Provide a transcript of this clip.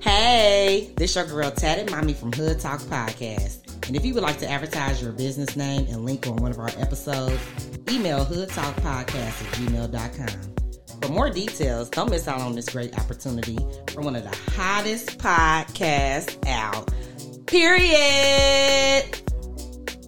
Hey, this your girl Tatted Mommy from Hood Talk Podcast. And if you would like to advertise your business name and link on one of our episodes, email hoodtalkpodcast@gmail.com. For more details, don't miss out on this great opportunity from one of the hottest podcasts out. Period.